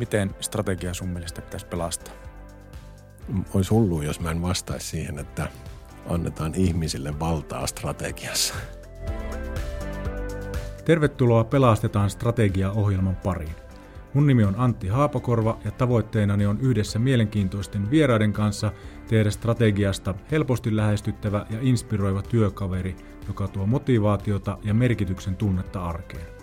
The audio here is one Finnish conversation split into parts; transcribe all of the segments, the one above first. Miten strategia sun mielestä pitäisi pelastaa? Olisi hullua, jos mä en vastaisi siihen, että annetaan ihmisille valtaa strategiassa. Tervetuloa Pelastetaan strategia-ohjelman pariin. Mun nimi on Antti Haapakorva ja tavoitteenani on yhdessä mielenkiintoisten vieraiden kanssa tehdä strategiasta helposti lähestyttävä ja inspiroiva työkaveri, joka tuo motivaatiota ja merkityksen tunnetta arkeen.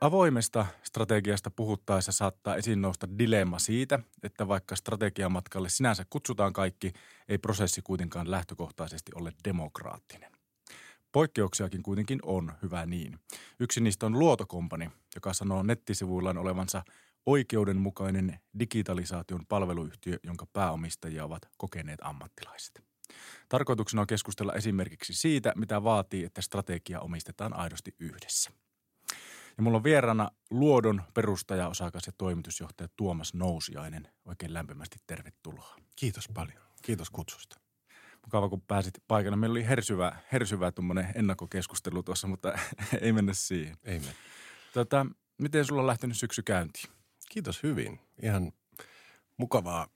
Avoimesta strategiasta puhuttaessa saattaa esiin nousta dilemma siitä, että vaikka strategiamatkalle sinänsä kutsutaan kaikki, ei prosessi kuitenkaan lähtökohtaisesti ole demokraattinen. Poikkeuksiakin kuitenkin on, hyvä niin. Yksi niistä on Luoto Company, joka sanoo nettisivuillaan olevansa oikeudenmukainen digitalisaation palveluyhtiö, jonka pääomistajia ovat kokeneet ammattilaiset. Tarkoituksena on keskustella esimerkiksi siitä, mitä vaatii, että strategia omistetaan aidosti yhdessä. Ja mulla on vieraana Luodon perustaja, osakas ja toimitusjohtaja Tuomas Nousiainen. Oikein lämpimästi tervetuloa. Kiitos paljon. Kiitos kutsusta. Mukava, kun pääsit paikana. Meillä oli hersyvä tuommoinen ennakkokeskustelu tuossa, mutta ei mennä siihen. Ei mennä. Miten sulla on lähtenyt syksy käyntiin? Kiitos hyvin. Ihan mukavaa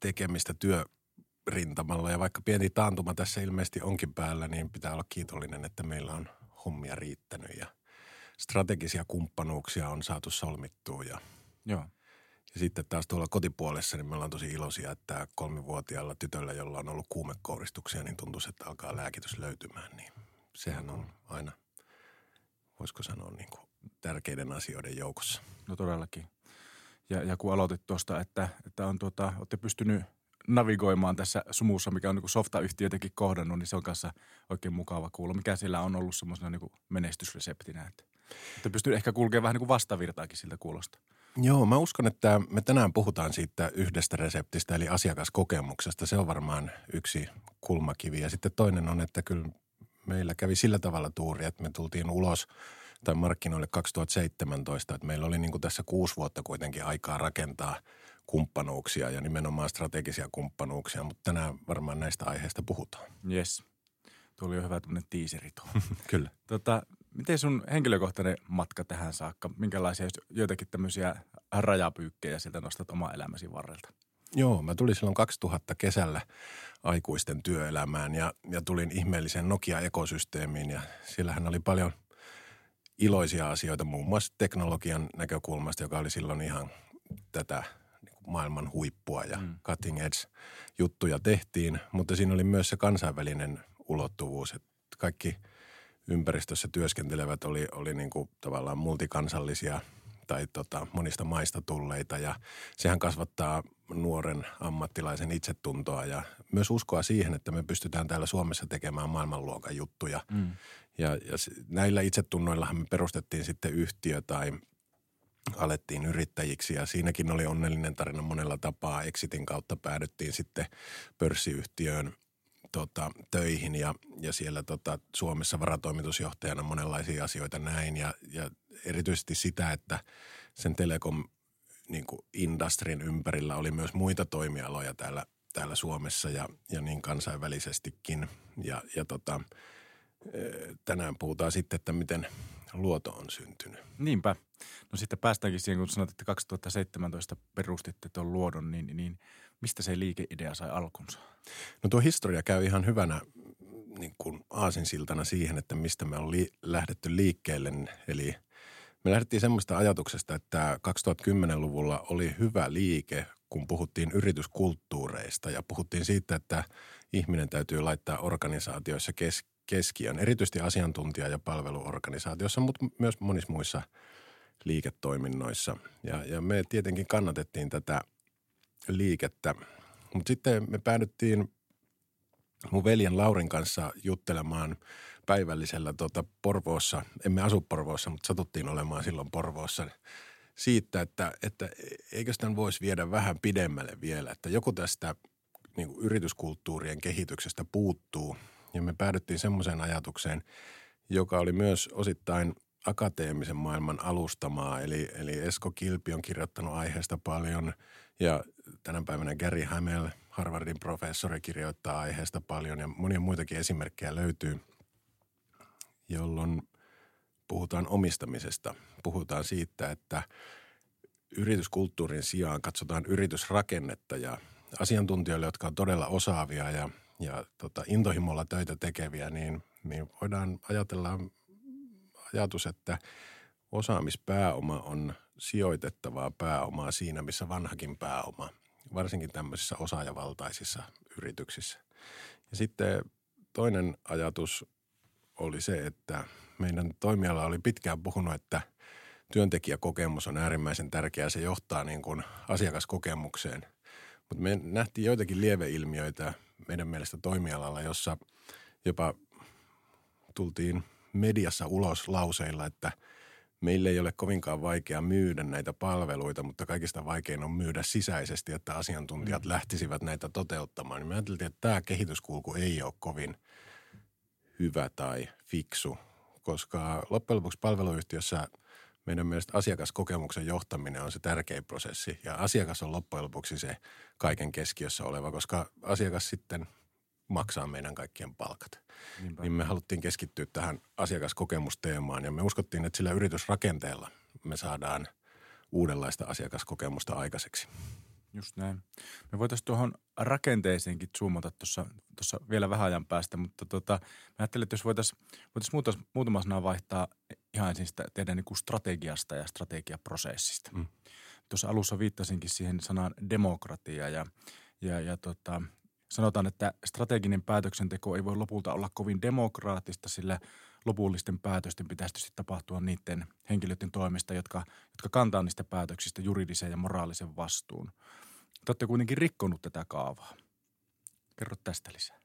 tekemistä työrintamalla ja vaikka pieni taantuma tässä ilmeisesti onkin päällä, niin pitää olla kiitollinen, että meillä on hommia riittänyt ja strategisia kumppanuuksia on saatu solmittua ja, joo. Ja sitten taas tuolla kotipuolessa niin me ollaan tosi iloisia, että 3-vuotiaalla tytöllä, jolla on ollut kuumekouristuksia, niin tuntuisi, että alkaa lääkitys löytymään. Niin sehän on aina, voisiko sanoa, niin kuin tärkeiden asioiden joukossa. No todellakin. Ja kun aloitit tuosta, että on olette pystynyt navigoimaan tässä sumussa, mikä on niin kuin softayhtiöitäkin kohdannut, niin se on kanssa oikein mukava kuulla. Mikä siellä on ollut semmoisena niin kuin menestysreseptinä, että pystyy ehkä kulkemaan vähän niin kuin vastavirtaakin siltä kuulosta. Joo, mä uskon, että me tänään puhutaan siitä yhdestä reseptistä, eli asiakaskokemuksesta. Se on varmaan yksi kulmakivi. Ja sitten toinen on, että kyllä meillä kävi sillä tavalla tuuri, että me tultiin ulos tai markkinoille 2017. Että meillä oli niin kuin tässä 6 vuotta kuitenkin aikaa rakentaa kumppanuuksia ja nimenomaan strategisia kumppanuuksia, mutta tänään varmaan näistä aiheista puhutaan. Jes. Tuo oli jo hyvä tämmöinen tiiseri tuo. Kyllä. Miten sun henkilökohtainen matka tähän saakka? Minkälaisia joitakin tämmöisiä rajapyykkejä sieltä nostat oman elämäsi varrelta? Joo, mä tulin silloin 2000 kesällä aikuisten työelämään ja tulin ihmeelliseen Nokia-ekosysteemiin ja siellähän oli paljon iloisia asioita, muun muassa teknologian näkökulmasta, joka oli silloin ihan tätä maailman huippua ja cutting edge juttuja tehtiin, mutta siinä oli myös se kansainvälinen ulottuvuus, että kaikki ympäristössä työskentelevät oli niin kuin tavallaan multikansallisia tai monista maista tulleita ja sehän kasvattaa nuoren ammattilaisen itsetuntoa ja myös uskoa siihen, että me pystytään täällä Suomessa tekemään maailmanluokan juttuja. Ja näillä itsetunnoillahan me perustettiin sitten yhtiö tai alettiin yrittäjiksi ja siinäkin oli onnellinen tarina monella tapaa. Exitin kautta päädyttiin sitten pörssiyhtiöön. Töihin ja siellä Suomessa varatoimitusjohtajana monenlaisia asioita näin ja erityisesti sitä, että sen telekom-industrin ympärillä oli myös muita toimialoja täällä Suomessa ja niin kansainvälisestikin ja tänään puhutaan sitten, että miten Luoto on syntynyt. Niinpä. No sitten päästäänkin siihen, kun sanoit, että 2017 perustitte tuon Luodon, niin mistä se liikeidea sai alkunsa? No tuo historia käy ihan hyvänä niin kuin aasinsiltana siihen, että mistä me on lähdetty liikkeelle. Eli me lähdettiin semmoista ajatuksesta, että 2010-luvulla oli hyvä liike, kun puhuttiin yrityskulttuureista ja puhuttiin siitä, että ihminen täytyy laittaa organisaatioissa keskiön, erityisesti asiantuntija- ja palveluorganisaatiossa, mutta myös monissa muissa liiketoiminnoissa. Ja me tietenkin kannatettiin tätä liikettä, mutta sitten me päädyttiin mun veljen Laurin kanssa juttelemaan päivällisellä Porvoossa. Emme asu Porvoossa, mutta satuttiin olemaan silloin Porvoossa siitä, että eikö sitä voisi viedä vähän pidemmälle vielä, että joku tästä niin kuin yrityskulttuurien kehityksestä puuttuu. Ja me päädyttiin semmoiseen ajatukseen, joka oli myös osittain akateemisen maailman alustamaa. Eli Esko Kilpi on kirjoittanut aiheesta paljon ja tänä päivänä Gary Hamel, Harvardin professori, kirjoittaa aiheesta paljon ja monia muitakin esimerkkejä löytyy. jolloin puhutaan omistamisesta. Puhutaan siitä, että yrityskulttuurin sijaan katsotaan yritysrakennetta ja asiantuntijoille, jotka on todella osaavia ja intohimolla töitä tekeviä, niin voidaan ajatella ajatus, että osaamispääoma on sijoitettavaa pääomaa siinä, missä vanhakin pääoma, varsinkin tämmöisissä osaajavaltaisissa yrityksissä. Ja sitten toinen ajatus oli se, että meidän toimiala oli pitkään puhunut, että työntekijäkokemus on äärimmäisen tärkeää, se johtaa niin kuin asiakaskokemukseen. Mutta me nähtiin joitakin lieveilmiöitä meidän mielestä toimialalla, jossa jopa tultiin mediassa ulos lauseilla, että meille ei ole kovinkaan vaikea myydä näitä palveluita, mutta kaikista vaikein on myydä sisäisesti, että asiantuntijat lähtisivät näitä toteuttamaan. Niin me ajattelin, että tämä kehityskulku ei ole kovin hyvä tai fiksu, koska loppujen lopuksi palveluyhtiössä meidän mielestä asiakaskokemuksen johtaminen on se tärkein prosessi ja asiakas on loppujen lopuksi se kaiken keskiössä oleva, koska asiakas sitten maksaa meidän kaikkien palkat. Niinpä. Niin me haluttiin keskittyä tähän asiakaskokemusteemaan ja me uskottiin, että sillä yritysrakenteella me saadaan uudenlaista asiakaskokemusta aikaiseksi. Just näin. Me voitaisiin tuohon rakenteeseenkin zoomata tuossa vielä vähän ajan päästä, mutta mä ajattelin, että jos voitaisiin muutama sanaa vaihtaa ihan ensin teidän niin kuin strategiasta ja strategiaprosessista. Mm. Tuossa alussa viittasinkin siihen sanaan demokratia ja sanotaan, että strateginen päätöksenteko ei voi lopulta olla kovin demokraattista, sillä lopullisten päätösten pitäisi tietysti tapahtua niiden henkilöiden toimesta, jotka kantaa niistä päätöksistä juridisen ja moraalisen vastuun. Te olette kuitenkin rikkonut tätä kaavaa. Kerro tästä lisää.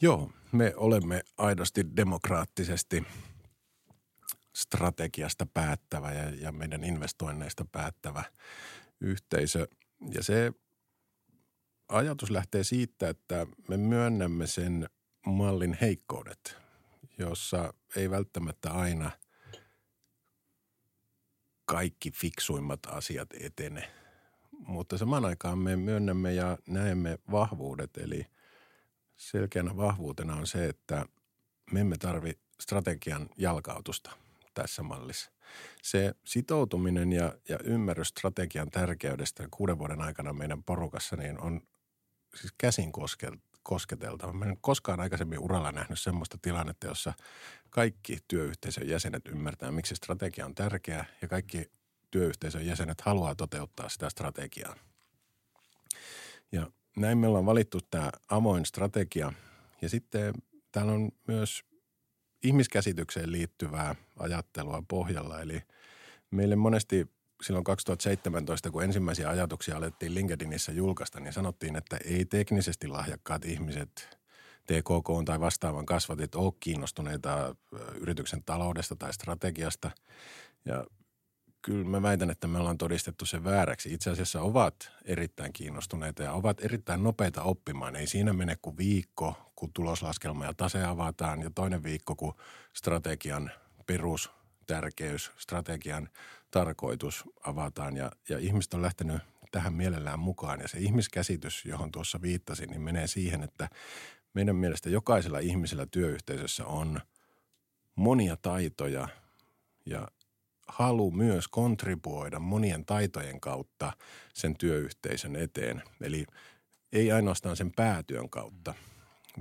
Joo, me olemme aidosti demokraattisesti strategiasta päättävä ja meidän investoinneista päättävä yhteisö ja se ajatus lähtee siitä, että me myönnämme sen mallin heikkoudet, jossa ei välttämättä aina kaikki fiksuimmat asiat etene. Mutta samaan aikaan me myönnämme ja näemme vahvuudet, eli selkeänä vahvuutena on se, että me emme tarvitse strategian jalkautusta tässä mallissa. Se sitoutuminen ja ymmärrys strategian tärkeydestä 6 vuoden aikana meidän porukassa niin on siis käsin kosketeltava. Mä en koskaan aikaisemmin uralla nähnyt semmoista tilannetta, jossa kaikki työyhteisön jäsenet ymmärtää, miksi strategia on tärkeä ja kaikki työyhteisön jäsenet haluaa toteuttaa sitä strategiaa. Ja näin me ollaan valittu tämä avoin strategia ja sitten täällä on myös ihmiskäsitykseen liittyvää ajattelua pohjalla. Eli meille monesti silloin 2017, kun ensimmäisiä ajatuksia alettiin LinkedInissä julkaista, niin sanottiin, että ei teknisesti lahjakkaat ihmiset, TKK tai vastaavan kasvatit, ole kiinnostuneita yrityksen taloudesta tai strategiasta. Ja kyllä mä väitän, että me ollaan todistettu se vääräksi. Itse asiassa ovat erittäin kiinnostuneita ja ovat erittäin nopeita oppimaan. Ei siinä mene kuin viikko, kun tuloslaskelma ja tase avataan ja toinen viikko, kun strategian perustärkeys, strategian tarkoitus avataan. Ja ihmiset on lähtenyt tähän mielellään mukaan ja se ihmiskäsitys, johon tuossa viittasin, niin menee siihen, että meidän mielestä jokaisella ihmisellä työyhteisössä on monia taitoja ja halu myös kontribuoida monien taitojen kautta sen työyhteisön eteen. Eli ei ainoastaan sen päätyön kautta,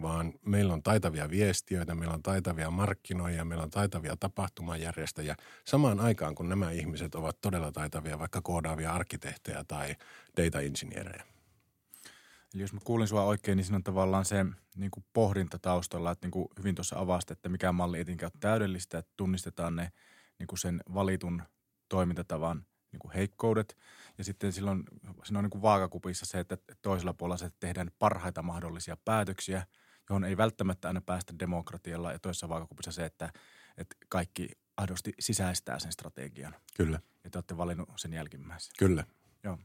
vaan meillä on taitavia viestijöitä, meillä on taitavia markkinoijia, meillä on taitavia tapahtumajärjestäjiä. Samaan aikaan, kun nämä ihmiset ovat todella taitavia, vaikka koodaavia arkkitehtejä tai data-insinierejä. Eli jos mä kuulin sua oikein, niin siinä on tavallaan se niin kuin pohdinta taustalla, että niin kuin hyvin tuossa avasta, että mikä malli etenkään on täydellistä, että tunnistetaan ne niin kuin sen valitun toimintatavan niin kuin heikkoudet. Ja sitten silloin siinä on niin kuin vaakakupissa se, että toisella puolella se, että tehdään parhaita mahdollisia päätöksiä, johon ei välttämättä aina päästä demokratialla. Ja toisessa vaakakupissa se, että kaikki aidosti sisäistää sen strategian. Kyllä. Ja te olette valinnut sen jälkimmäisen. Kyllä. Joo.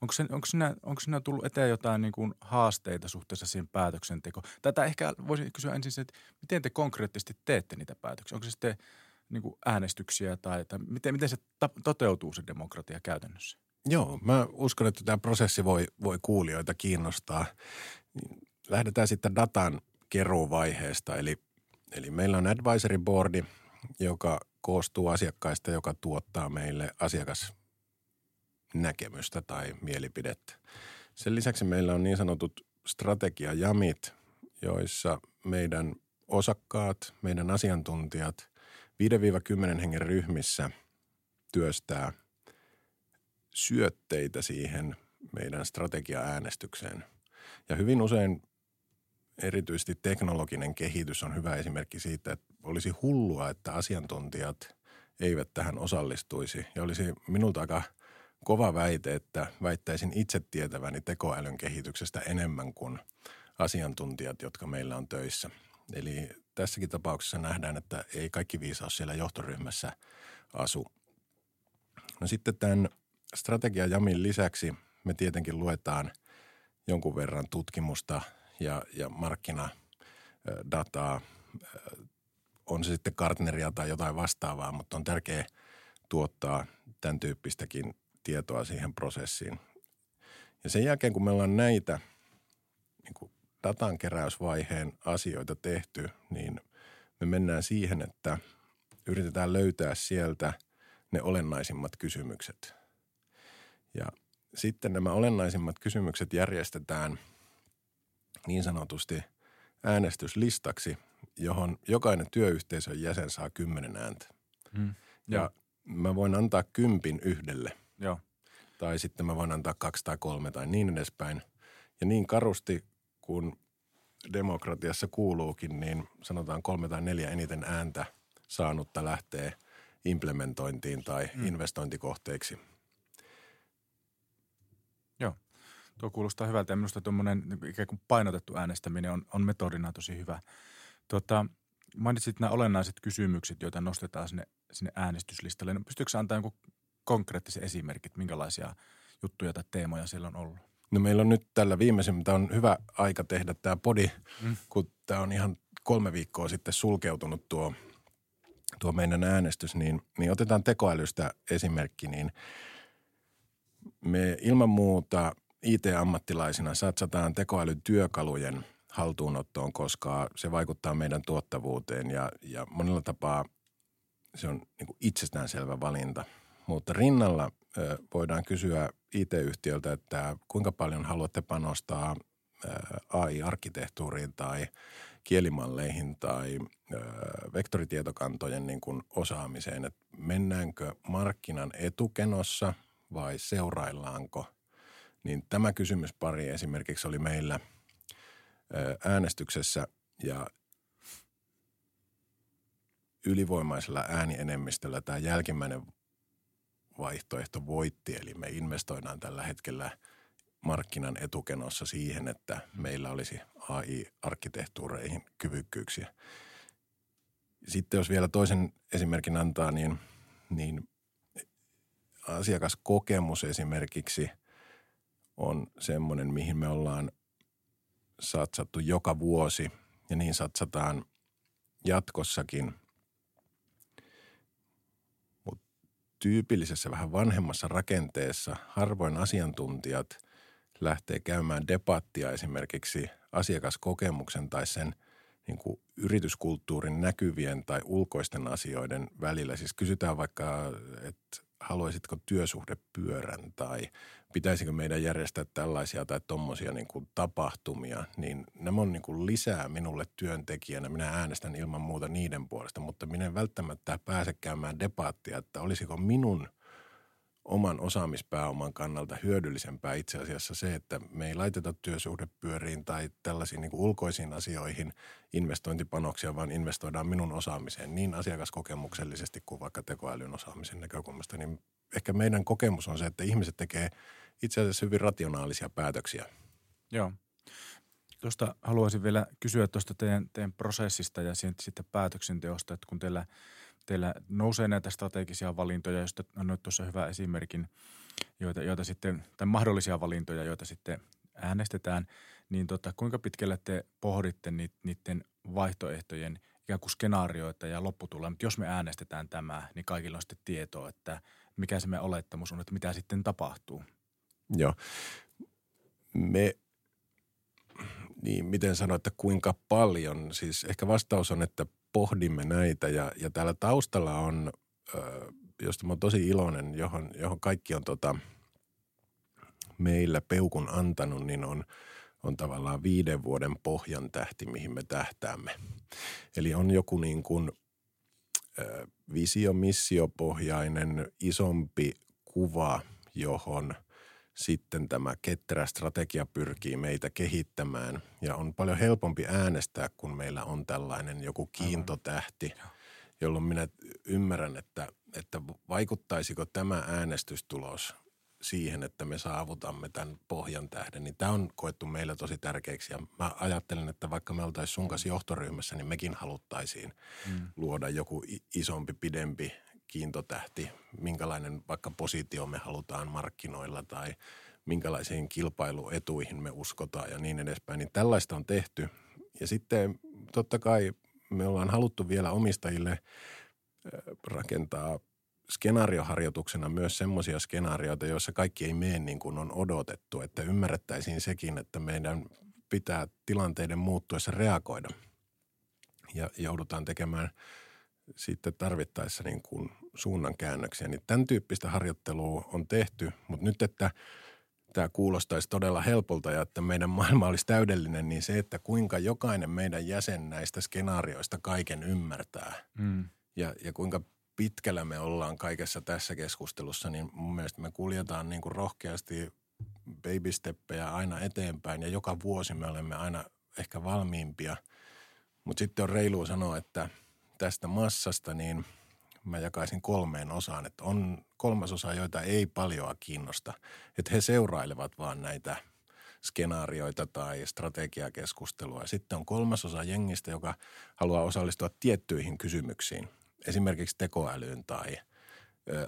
Onko sinä tullut eteen jotain niin kuin haasteita suhteessa siihen päätöksentekoon? Tätä ehkä voisin kysyä ensin se, että miten te konkreettisesti teette niitä päätöksiä? Onko se sitten niin kuin äänestyksiä tai miten se toteutuu se demokratia käytännössä? Joo, mä uskon, että tämä prosessi voi kuulijoita kiinnostaa. Lähdetään sitten datan keruuvaiheesta, eli Eli meillä on advisory boardi, joka koostuu asiakkaista, joka tuottaa meille asiakasnäkemystä tai mielipidettä. Sen lisäksi meillä on niin sanotut strategiajamit, joissa meidän osakkaat, meidän asiantuntijat 5-10 hengen ryhmissä työstää syötteitä siihen meidän strategiaäänestykseen. Ja hyvin usein erityisesti teknologinen kehitys on hyvä esimerkki siitä, että olisi hullua, että asiantuntijat eivät tähän osallistuisi. Ja olisi minulta aika kova väite, että väittäisin itse tietäväni tekoälyn kehityksestä enemmän kuin asiantuntijat, jotka meillä on töissä. Eli tässäkin tapauksessa nähdään, että ei kaikki viisaus siellä johtoryhmässä asu. No sitten tämän strategiajamin lisäksi me tietenkin luetaan jonkun verran tutkimusta ja markkinadataa, on se sitten Gartneria tai jotain vastaavaa, mutta on tärkeää tuottaa tämän tyyppistäkin tietoa siihen prosessiin. Ja sen jälkeen, kun meillä on näitä niin kuin datankeräysvaiheen asioita tehty, niin me mennään siihen, että yritetään löytää sieltä ne olennaisimmat kysymykset. Ja sitten nämä olennaisimmat kysymykset järjestetään niin sanotusti äänestyslistaksi, johon jokainen työyhteisön jäsen saa 10 ääntä. Ja mä voin antaa 10 yhdelle. Joo. Tai sitten mä voin antaa 2 tai 3 tai niin edespäin. Ja niin karusti kun demokratiassa kuuluukin, niin sanotaan 3 tai 4 eniten ääntä saanutta lähtee implementointiin tai investointikohteiksi. Joo. Tuo kuulostaa hyvältä ja minusta tuommoinen ikään kuin painotettu äänestäminen on metodina tosi hyvä. Mainitsit nämä olennaiset kysymykset, joita nostetaan sinne äänestyslistalle. No, pystytkö antaa jonkun konkreettisen esimerkit, minkälaisia juttuja tai teemoja siellä on ollut? No meillä on nyt tällä viimeisimmällä on hyvä aika tehdä tämä podi, kun tämä on ihan 3 viikkoa sitten sulkeutunut tuo meidän äänestys, niin otetaan tekoälystä esimerkki, niin me ilman muuta IT-ammattilaisina satsataan tekoälyn työkalujen haltuunottoon, koska se vaikuttaa meidän tuottavuuteen ja monella tapaa se on niin kuin itsestäänselvä valinta. Mutta rinnalla voidaan kysyä IT-yhtiöltä, että kuinka paljon haluatte panostaa AI-arkkitehtuuriin tai kielimalleihin tai vektoritietokantojen niin kuin osaamiseen, että mennäänkö markkinan etukenossa vai seuraillaanko? Niin tämä kysymyspari esimerkiksi oli meillä äänestyksessä ja ylivoimaisella äänienemmistöllä tämä jälkimmäinen vaihtoehto voitti. Eli me investoidaan tällä hetkellä markkinan etukenossa siihen, että meillä olisi AI-arkkitehtuureihin kyvykkyyksiä. Sitten jos vielä toisen esimerkin antaa, niin asiakaskokemus esimerkiksi on semmoinen, mihin me ollaan satsattu joka vuosi ja niin satsataan jatkossakin. Mutta tyypillisessä vähän vanhemmassa rakenteessa harvoin asiantuntijat lähtee käymään debattia esimerkiksi asiakaskokemuksen tai sen niin kuin yrityskulttuurin näkyvien tai ulkoisten asioiden välillä. Siis kysytään vaikka, että haluaisitko työsuhdepyörän tai pitäisikö meidän järjestää tällaisia tai tommosia niin kuin tapahtumia, niin nämä on niin kuin lisää minulle työntekijänä. Minä äänestän ilman muuta niiden puolesta, mutta minä en välttämättä pääse käymään debattia, että olisiko minun oman osaamispääoman kannalta hyödyllisempää itse asiassa se, että me ei laiteta työsuhdepyöriin tai tällaisiin niin kuin ulkoisiin asioihin investointipanoksia, vaan investoidaan minun osaamiseen niin asiakaskokemuksellisesti kuin vaikka tekoälyn osaamisen näkökulmasta. Niin ehkä meidän kokemus on se, että ihmiset tekee itse asiassa hyvin rationaalisia päätöksiä. Joo. Tuosta haluaisin vielä kysyä tuosta teidän prosessista ja sitten päätöksenteosta, että kun teillä nousee näitä strategisia valintoja, joista annoit tuossa hyvä esimerkin, joita sitten, tai mahdollisia valintoja, joita sitten äänestetään, niin kuinka pitkälle te pohditte niiden vaihtoehtojen ikään kuin skenaarioita ja lopputuloja, mutta jos me äänestetään tämä, niin kaikilla on sitten tietoa, että mikä se meidän olettamus on, että mitä sitten tapahtuu. Joo. Miten sanoa, että kuinka paljon? Siis ehkä vastaus on, että pohdimme näitä ja täällä taustalla on, josta mä oon tosi iloinen, johon kaikki on meillä peukun antanut, niin on tavallaan 5 vuoden pohjan tähti, mihin me tähtäämme. Eli on joku niin kuin visio-missiopohjainen isompi kuva, johon sitten tämä ketterä strategia pyrkii meitä kehittämään ja on paljon helpompi äänestää, kun meillä on tällainen joku kiintotähti, jolloin minä ymmärrän, että vaikuttaisiko tämä äänestystulos siihen, että me saavutamme tämän pohjan tähden, niin tämä on koettu meillä tosi tärkeäksi. Ja mä ajattelen, että vaikka me oltaisiin sun kanssa johtoryhmässä, niin mekin haluttaisiin luoda joku isompi, pidempi kiintotähti, minkälainen vaikka positio me halutaan markkinoilla tai minkälaisiin kilpailuetuihin me uskotaan ja niin edespäin. Niin tällaista on tehty. Ja sitten totta kai me ollaan haluttu vielä omistajille rakentaa skenaarioharjoituksena myös semmoisia skenaarioita, joissa kaikki ei mene niin kuin on odotettu, että ymmärrettäisiin sekin, että meidän pitää tilanteiden muuttuessa reagoida ja joudutaan tekemään sitten tarvittaessa niin kuin suunnankäännöksiä. Niin tämän tyyppistä harjoittelua on tehty, mutta nyt, että tämä kuulostaisi todella helpolta ja että meidän maailma olisi täydellinen, niin se, että kuinka jokainen meidän jäsen näistä skenaarioista kaiken ymmärtää ja kuinka pitkällä me ollaan kaikessa tässä keskustelussa, niin mun mielestä me kuljetaan niin kuin rohkeasti babysteppejä aina eteenpäin ja joka vuosi me olemme aina ehkä valmiimpia. Mutta sitten on reilua sanoa, että tästä massasta niin mä jakaisin 3 osaan, että on 3 osaa, joita ei paljoa kiinnosta, että he seurailevat vaan näitä skenaarioita tai strategiakeskustelua. Sitten on 3 osa jengistä, joka haluaa osallistua tiettyihin kysymyksiin. Esimerkiksi tekoälyyn tai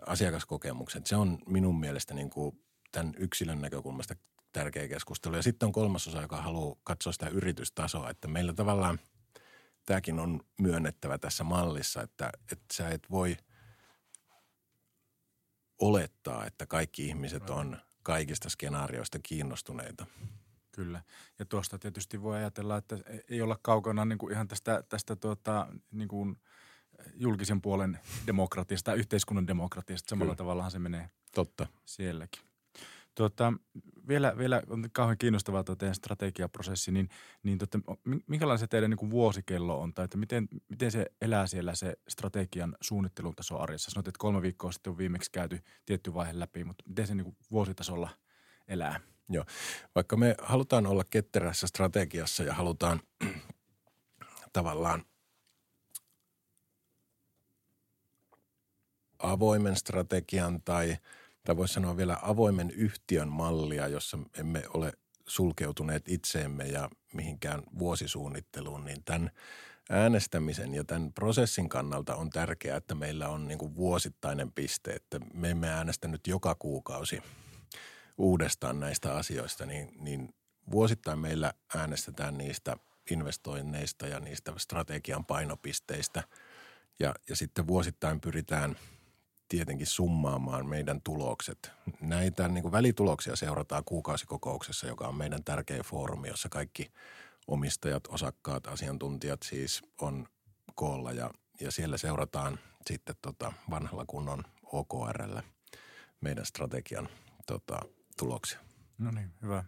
asiakaskokemukset. Se on minun mielestä niin kuin tämän yksilön näkökulmasta tärkeä keskustelu. Ja sitten on 3 osa, joka haluaa katsoa sitä yritystasoa, että meillä tavallaan tämäkin on myönnettävä tässä mallissa, että sä et voi olettaa, että kaikki ihmiset on kaikista skenaarioista kiinnostuneita. Kyllä. Ja tuosta tietysti voi ajatella, että ei olla kaukana niin kuin ihan tästä niin kuin julkisen puolen demokratiasta tai yhteiskunnan demokratiasta. Samalla tavallahan se menee totta sielläkin. Vielä on kauhean kiinnostavaa tuo teidän strategiaprosessi, niin minkälainen se teidän niin kuin vuosikello on tai että miten se elää siellä se strategian suunnittelun taso arjessa? Sanoit, että 3 viikkoa sitten on viimeksi käyty tietty vaihe läpi, mutta miten se niin kuin vuositasolla elää? Joo, vaikka me halutaan olla ketterässä strategiassa ja halutaan tavallaan avoimen strategian tai voisi sanoa vielä avoimen yhtiön mallia, jossa emme ole sulkeutuneet itseemme ja mihinkään vuosisuunnitteluun, niin tämän äänestämisen ja tämän prosessin kannalta on tärkeää, että meillä on niin kuin vuosittainen piste, että me emme äänestä nyt joka kuukausi uudestaan näistä asioista, niin vuosittain meillä äänestetään niistä investoinneista ja niistä strategian painopisteistä ja sitten vuosittain pyritään tietenkin summaamaan meidän tulokset. Näitä niin kuin välituloksia seurataan kuukausikokouksessa, joka on meidän tärkeä foorumi, jossa kaikki omistajat, osakkaat, asiantuntijat siis on koolla ja siellä seurataan sitten vanhalla kunnon OKR:llä meidän strategian tuloksia. No niin, hyvä.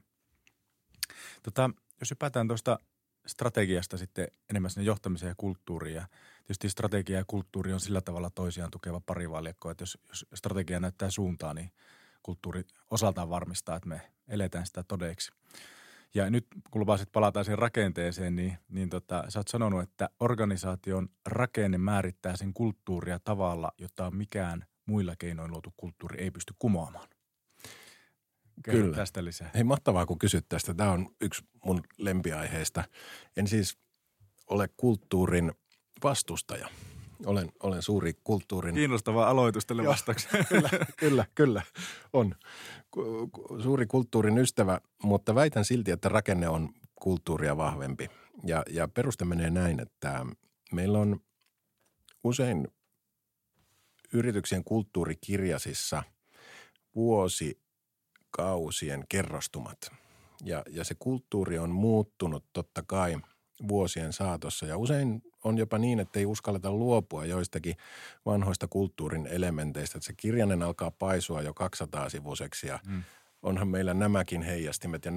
Jos hypätään tuosta strategiasta sitten enemmän sinne johtamiseen ja kulttuuriin. Ja tietysti strategia ja kulttuuri on sillä tavalla toisiaan tukeva parivaljakko, että jos strategia näyttää suuntaa, niin kulttuuri osaltaan varmistaa, että me eletään sitä todeksi. Ja nyt kun lupasit palataan siihen rakenteeseen, niin sä oot sanonut, että organisaation rakenne määrittää sen kulttuuria tavalla, jota mikään muilla keinoin luotu kulttuuri ei pysty kumoamaan. Kerron kyllä tästä lisää. Hei, mahtavaa, kun kysyt tästä. Tämä on yksi mun lempiaiheista. En siis ole kulttuurin vastustaja. Olen suuri kulttuurin... Kiinnostavaa aloitus tälle vastaukseen. Kyllä, on. Suuri kulttuurin ystävä, mutta väitän silti, että rakenne on kulttuuria vahvempi. Ja peruste menee näin, että meillä on usein yrityksien kulttuurikirjasissa vuosikausien kerrostumat. Ja se kulttuuri on muuttunut totta kai vuosien saatossa. Ja usein on jopa niin, että ei uskalleta luopua joistakin vanhoista kulttuurin elementeistä, että se kirjanen alkaa paisua jo 200-sivuiseksi ja onhan meillä nämäkin heijastimet ja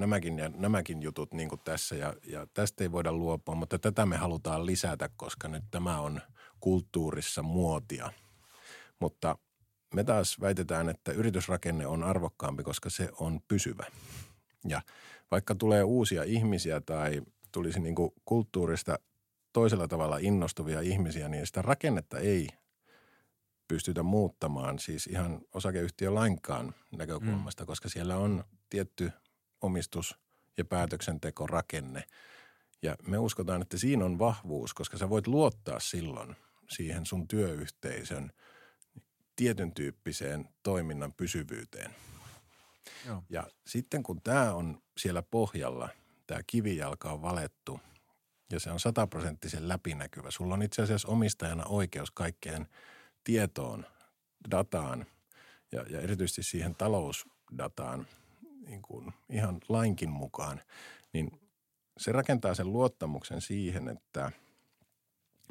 nämäkin jutut niin kuin tässä ja tästä ei voida luopua, mutta tätä me halutaan lisätä, koska nyt tämä on kulttuurissa muotia. Mutta me taas väitetään, että yritysrakenne on arvokkaampi, koska se on pysyvä. Ja vaikka tulee uusia ihmisiä tai tulisi niin kuin kulttuurista toisella tavalla innostuvia ihmisiä, niin sitä rakennetta ei pystytä muuttamaan siis ihan osakeyhtiön lainkaan näkökulmasta, koska siellä on tietty omistus- ja päätöksentekorakenne. Ja me uskotaan, että siinä on vahvuus, koska sä voit luottaa silloin siihen sun työyhteisön tietyn tyyppiseen toiminnan pysyvyyteen. Joo. Ja sitten kun tämä on siellä pohjalla, tämä kivijalka on valettu ja se on 100% läpinäkyvä. Sulla on itse asiassa omistajana oikeus kaikkeen tietoon, dataan ja erityisesti siihen talousdataan niin kuin ihan lainkin mukaan, niin se rakentaa sen luottamuksen siihen, että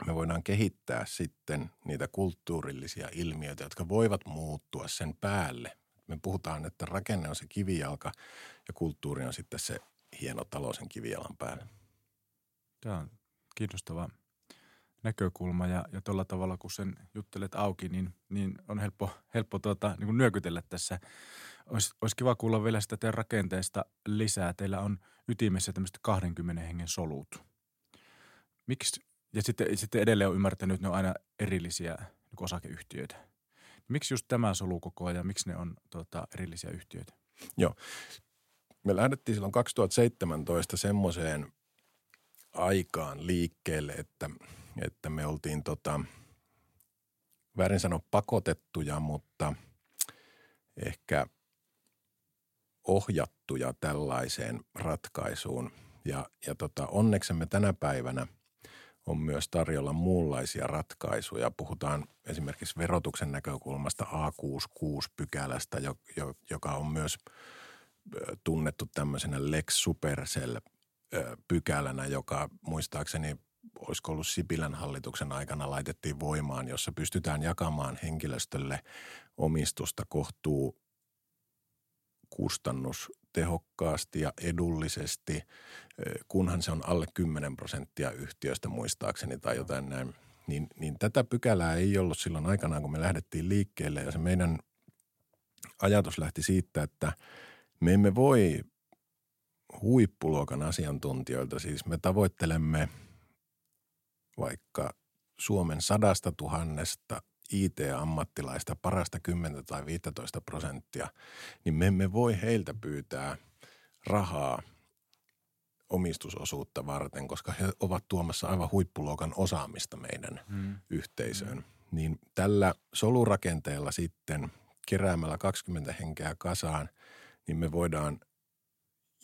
me voidaan kehittää sitten niitä kulttuurillisia ilmiöitä, jotka voivat muuttua sen päälle. Me puhutaan, että rakenne on se kivijalka ja kulttuuri on sitten se hieno talo sen kivijalan päälle. Tämä on kiinnostava näkökulma ja tuolla tavalla, kun sen juttelet auki, niin on helppo niin kuin nyökytellä tässä. Olisi kiva kuulla vielä sitä teidän rakenteesta lisää. Teillä on ytimessä tämmöiset 20 hengen solut. Miksi? Ja sitten edelleen on ymmärtänyt, että ne on aina erillisiä niin osakeyhtiöitä. Miksi just tämä solukoko ja miksi ne on erillisiä yhtiöitä? Joo. Me lähdettiin silloin 2017 semmoiseen aikaan liikkeelle, että me oltiin väärin sanoa pakotettuja, mutta ehkä ohjattuja tällaiseen ratkaisuun. Ja onneksemme tänä päivänä on myös tarjolla muunlaisia ratkaisuja. Puhutaan esimerkiksi verotuksen näkökulmasta A66-pykälästä, joka on myös tunnettu tämmöisenä Lex Supercell-pykälänä, joka muistaakseni olisiko ollut Sipilän hallituksen aikana laitettiin voimaan, jossa pystytään jakamaan henkilöstölle omistusta kohtuu kustannustehokkaasti ja edullisesti, kunhan se on alle 10% yhtiöstä muistaakseni tai jotain näin. Niin tätä pykälää ei ollut silloin aikanaan, kun me lähdettiin liikkeelle ja se meidän ajatus lähti siitä, että me emme voi huippuluokan asiantuntijoilta, siis me tavoittelemme vaikka Suomen 100 000 IT-ammattilaista parasta 10 tai 15%, niin me emme voi heiltä pyytää rahaa omistusosuutta varten, koska he ovat tuomassa aivan huippuluokan osaamista meidän yhteisöön. Niin tällä solurakenteella sitten keräämällä 20 henkeä kasaan, niin me voidaan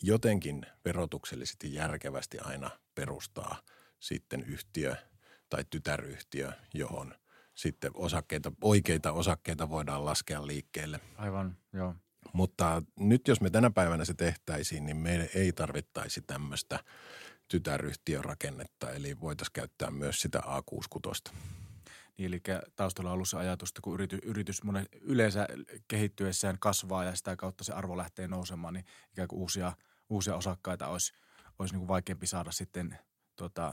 jotenkin verotuksellisesti järkevästi aina perustaa sitten yhtiö tai tytäryhtiö, johon sitten oikeita osakkeita voidaan laskea liikkeelle. Aivan, joo. Mutta nyt jos me tänä päivänä se tehtäisiin, niin meidän ei tarvittaisi tämmöistä tytäryhtiörakennetta, eli voitaisiin käyttää myös sitä A66. Niin, eli taustalla on ollut se ajatus, että kun yritys yleensä kehittyessään kasvaa ja sitä kautta se arvo lähtee nousemaan, niin ikään kuin uusia osakkaita olisi niin kuin vaikeampi saada sitten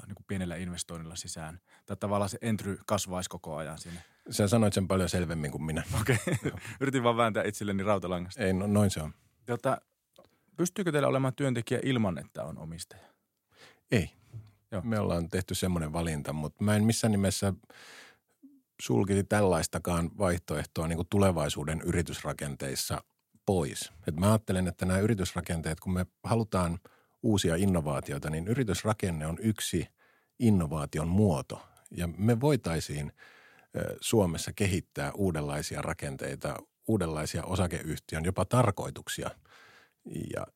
niin kuin pienellä investoinnilla sisään. Tai tavallaan se entry kasvaisi koko ajan sinne. Sä sanoit sen paljon selvemmin kuin minä. Okei. Okay. Yritin vaan vääntää itselleni rautalangasta. Ei, no, noin se on. Pystyykö teillä olemaan työntekijä ilman, että on omistaja? Ei. Joo. Me ollaan tehty semmoinen valinta, mutta mä en missään nimessä sulkisi tällaistakaan vaihtoehtoa niin kuin tulevaisuuden yritysrakenteissa pois. Et mä ajattelen, että nämä yritysrakenteet, kun me halutaan uusia innovaatioita, niin yritysrakenne on yksi innovaation muoto. Ja me voitaisiin Suomessa kehittää uudenlaisia rakenteita, uudenlaisia osakeyhtiön jopa tarkoituksia. Ja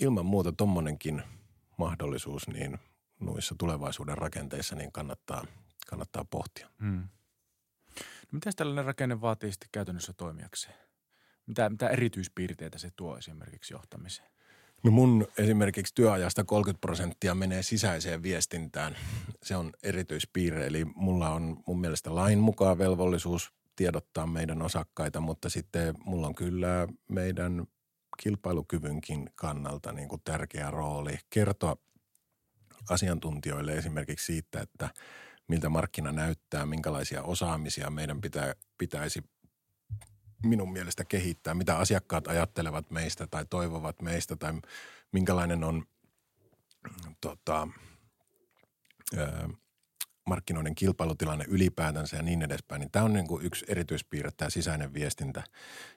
ilman muuta tommonenkin mahdollisuus niin noissa tulevaisuuden rakenteissa niin kannattaa pohtia. No mitäs tällainen rakenne vaatii sitten käytännössä toimijakseen? Mitä erityispiirteitä se tuo esimerkiksi johtamiseen? No mun esimerkiksi työajasta 30% menee sisäiseen viestintään. Se on erityispiirre, eli mulla on mun mielestä lain mukaan velvollisuus tiedottaa meidän osakkaita, mutta sitten mulla on kyllä meidän kilpailukyvynkin kannalta niin kuin tärkeä rooli kertoa asiantuntijoille esimerkiksi siitä, että miltä markkina näyttää, minkälaisia osaamisia meidän pitäisi minun mielestä kehittää, mitä asiakkaat ajattelevat meistä tai toivovat meistä tai minkälainen on markkinoiden kilpailutilanne ylipäätänsä ja niin edespäin. Niin tämä on niin kuin yksi erityispiirre, tämä sisäinen viestintä.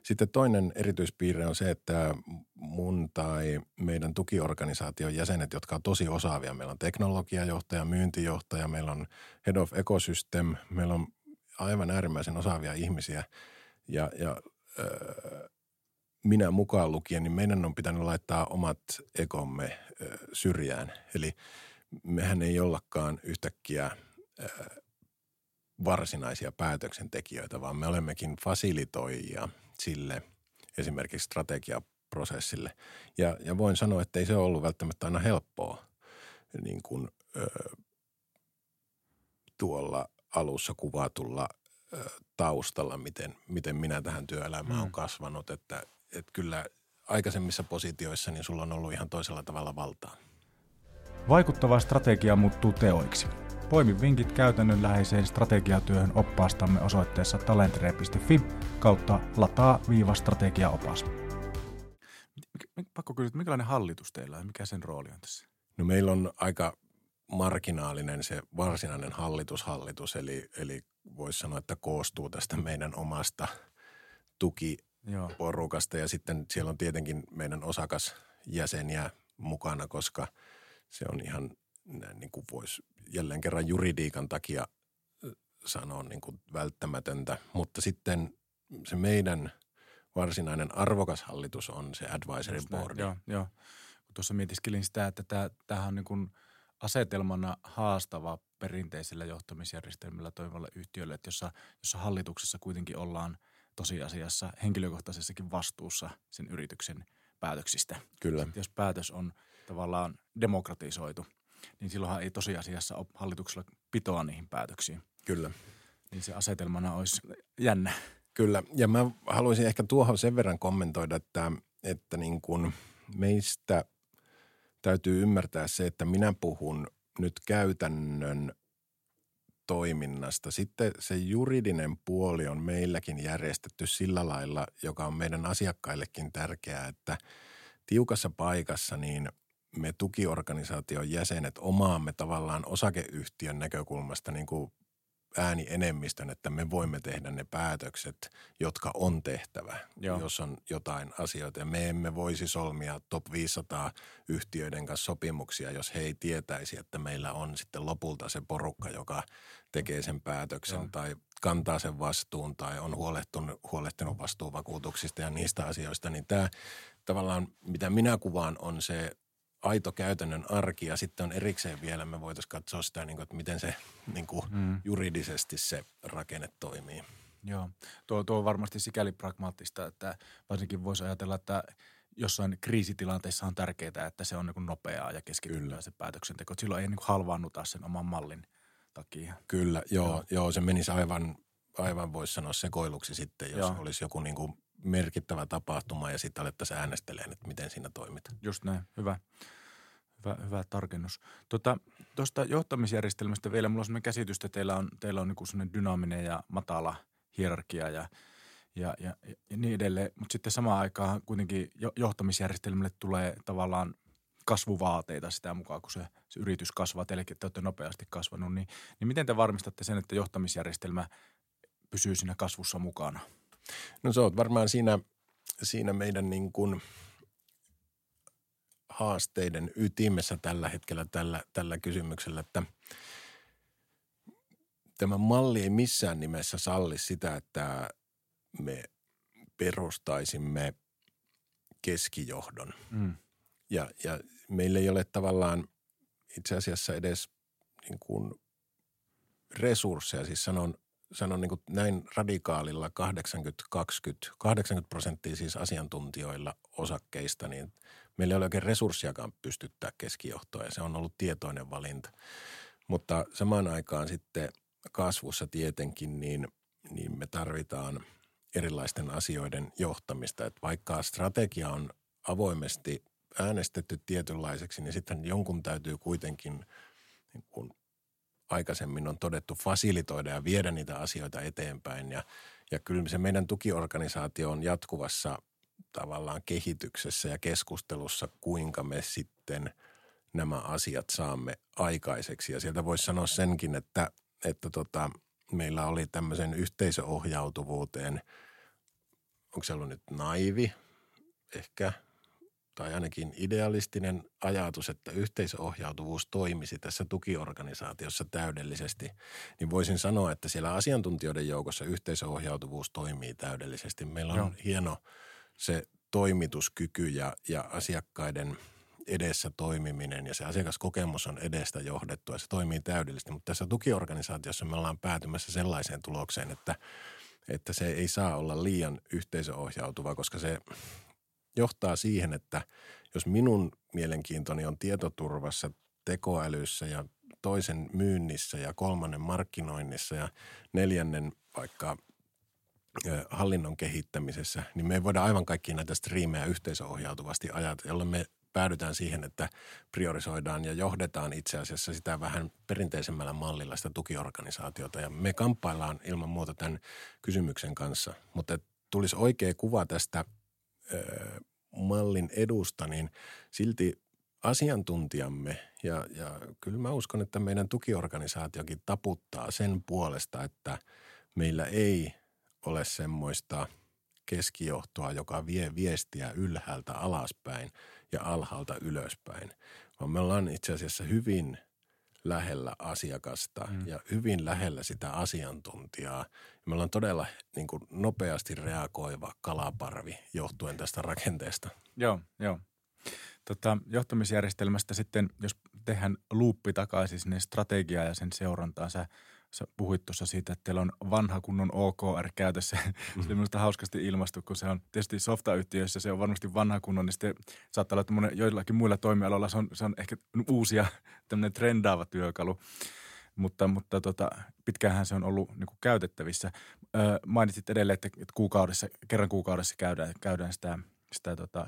Sitten toinen erityispiirre on se, että mun tai meidän tukiorganisaation jäsenet, jotka on tosi osaavia. Meillä on teknologiajohtaja, myyntijohtaja, meillä on head of ecosystem, meillä on aivan äärimmäisen osaavia ihmisiä ja minä mukaan lukien, niin meidän on pitänyt laittaa omat ekomme syrjään. Eli mehän ei ollakaan yhtäkkiä varsinaisia päätöksentekijöitä, vaan me olemmekin fasilitoijia sille esimerkiksi strategiaprosessille. Ja voin sanoa, että ei se ollut välttämättä aina helppoa niin kuin tuolla alussa kuvatulla taustalla, miten minä tähän työelämään on kasvanut. Että kyllä aikaisemmissa positioissa niin sulla on ollut ihan toisella tavalla valtaa. Vaikuttava strategia muuttuu teoiksi. Poimi vinkit käytännönläheiseen strategiatyöhön oppaastamme osoitteessa talentre.fi/lataa-strategiaopas. Pakko kysyä, että minkälainen hallitus teillä on? Mikä sen rooli on tässä? No meillä on aika marginaalinen se varsinainen hallitus, eli voisi sanoa, että koostuu tästä meidän omasta tukiporukasta. Joo. Ja sitten siellä on tietenkin meidän osakasjäseniä mukana, koska se on ihan niin kuin voisi jälleen kerran juridiikan takia sanoa niin kuin välttämätöntä, mutta sitten se meidän varsinainen arvokas hallitus on se advisory board. Joo. Tuossa mietiskelin sitä, että tämähän on niin kuin asetelmana haastava perinteisillä johtamisjärjestelmillä toimivalle yhtiölle, että jossa hallituksessa kuitenkin ollaan tosiasiassa henkilökohtaisessakin vastuussa sen yrityksen päätöksistä. Kyllä. Sitten jos päätös on tavallaan demokratisoitu, niin silloinhan ei tosiasiassa ole hallituksella pitoa niihin päätöksiin. Kyllä. Niin se asetelmana olisi jännä. Kyllä, ja mä haluaisin ehkä tuohon sen verran kommentoida, että niin kuin meistä täytyy ymmärtää se, että minä puhun nyt käytännön toiminnasta. Sitten se juridinen puoli on meilläkin järjestetty sillä lailla, joka on meidän asiakkaillekin tärkeää, että tiukassa paikassa niin me tukiorganisaation jäsenet omaamme tavallaan osakeyhtiön näkökulmasta niin kuin äänienemmistön, että me voimme tehdä ne päätökset, jotka on tehtävä, Joo. jos on jotain asioita. Ja me emme voisi solmia top 500 yhtiöiden kanssa sopimuksia, jos he ei tietäisi, että meillä on sitten lopulta se porukka, joka tekee sen päätöksen Joo. tai kantaa sen vastuun tai on huolehtinut vastuuvakuutuksista ja niistä asioista. Niin tämä tavallaan, mitä minä kuvaan, on se aito käytännön arki ja sitten on erikseen vielä, me voitaisiin katsoa sitä, että miten se juridisesti se rakenne toimii. Joo, tuo on varmasti sikäli pragmaattista, että varsinkin voisi ajatella, että jossain kriisitilanteessa on tärkeää, että se on nopeaa ja keskitytään se päätöksenteko. Silloin ei halvaannuta sen oman mallin takia. Kyllä, joo, se menisi aivan voisi sanoa sekoiluksi sitten, jos olisi joku merkittävä tapahtuma ja sitten alettaisiin äänestelemään, että miten siinä toimitaan. Just näin, hyvä tarkennus. Tuosta johtamisjärjestelmästä vielä, mulla on sellainen käsitys, että teillä on niin kuin sellainen dynaaminen ja matala hierarkia ja niin edelleen, mutta sitten samaan aikaan kuitenkin johtamisjärjestelmälle tulee tavallaan kasvuvaateita sitä mukaan, kun se yritys kasvaa, teillekin te olette nopeasti kasvanut, niin miten te varmistatte sen, että johtamisjärjestelmä pysyy siinä kasvussa mukana? No se on varmaan siinä meidän niin kuin haasteiden ytimessä tällä hetkellä tällä kysymyksellä, että tämä malli ei missään nimessä salli sitä, että me perustaisimme keskijohdon. Ja meillä ei ole tavallaan itse asiassa edes niin kuin resursseja, siis sanon niin kuin näin radikaalilla 80-20, 80% siis asiantuntijoilla osakkeista, niin meillä ei ole oikein resurssiakaan pystyttää keskijohtoa ja se on ollut tietoinen valinta. Mutta samaan aikaan sitten kasvussa tietenkin niin me tarvitaan erilaisten asioiden johtamista. Että vaikka strategia on avoimesti äänestetty tietynlaiseksi, niin sitten jonkun täytyy kuitenkin niin kuin aikaisemmin on todettu fasilitoida ja viedä niitä asioita eteenpäin. Ja kyllä se meidän tukiorganisaatio on jatkuvassa tavallaan kehityksessä ja keskustelussa, kuinka me sitten nämä asiat saamme aikaiseksi. Ja sieltä voisi sanoa senkin, että meillä oli tämmöisen yhteisöohjautuvuuteen, onko se ollut nyt naivi ehkä tai ainakin idealistinen ajatus, että yhteisöohjautuvuus toimisi tässä tukiorganisaatiossa täydellisesti, niin voisin sanoa, että siellä asiantuntijoiden joukossa yhteisöohjautuvuus toimii täydellisesti. Meillä on hieno se toimituskyky ja asiakkaiden edessä toimiminen ja se asiakaskokemus on edestä johdettu ja se toimii täydellisesti. Mutta tässä tukiorganisaatiossa me ollaan päätymässä sellaiseen tulokseen, että se ei saa olla liian yhteisöohjautuva, koska se johtaa siihen, että jos minun mielenkiintoni on tietoturvassa, tekoälyssä ja toisen myynnissä ja kolmannen markkinoinnissa ja neljännen vaikka hallinnon kehittämisessä, niin me ei voida aivan kaikkia näitä striimejä yhteisöohjautuvasti ajata, jolloin me päädytään siihen, että priorisoidaan ja johdetaan itse asiassa sitä vähän perinteisemmällä mallilla sitä tukiorganisaatiota. Ja me kamppaillaan ilman muuta tämän kysymyksen kanssa, mutta tulisi oikea kuva tästä mallin edusta, niin silti asiantuntijamme ja kyllä mä uskon, että meidän tukiorganisaatiokin taputtaa sen puolesta, että meillä ei ole semmoista keskijohtoa, joka vie viestiä ylhäältä alaspäin ja alhaalta ylöspäin, vaan me ollaan itse asiassa hyvin lähellä asiakasta ja hyvin lähellä sitä asiantuntijaa. Me ollaan todella niin kuin nopeasti reagoiva kalaparvi johtuen tästä rakenteesta. Joo. Johtamisjärjestelmästä sitten, jos tehdään luuppi takaisin sinne strategiaan ja sen seurantaan. Sä puhuit tuossa siitä, että teillä on vanha kunnon OKR käytössä. Se on minusta hauskasti ilmastu, kun se on tietysti softayhtiöissä, se on varmasti vanha kunnon, niin sitten saattaa olla, että joillakin muilla toimialoilla se on ehkä uusia tämmöinen trendaava työkalu. Mutta pitkäänhän se on ollut niin kuin käytettävissä. Mainitsit edelleen, että kerran kuukaudessa käydään sitä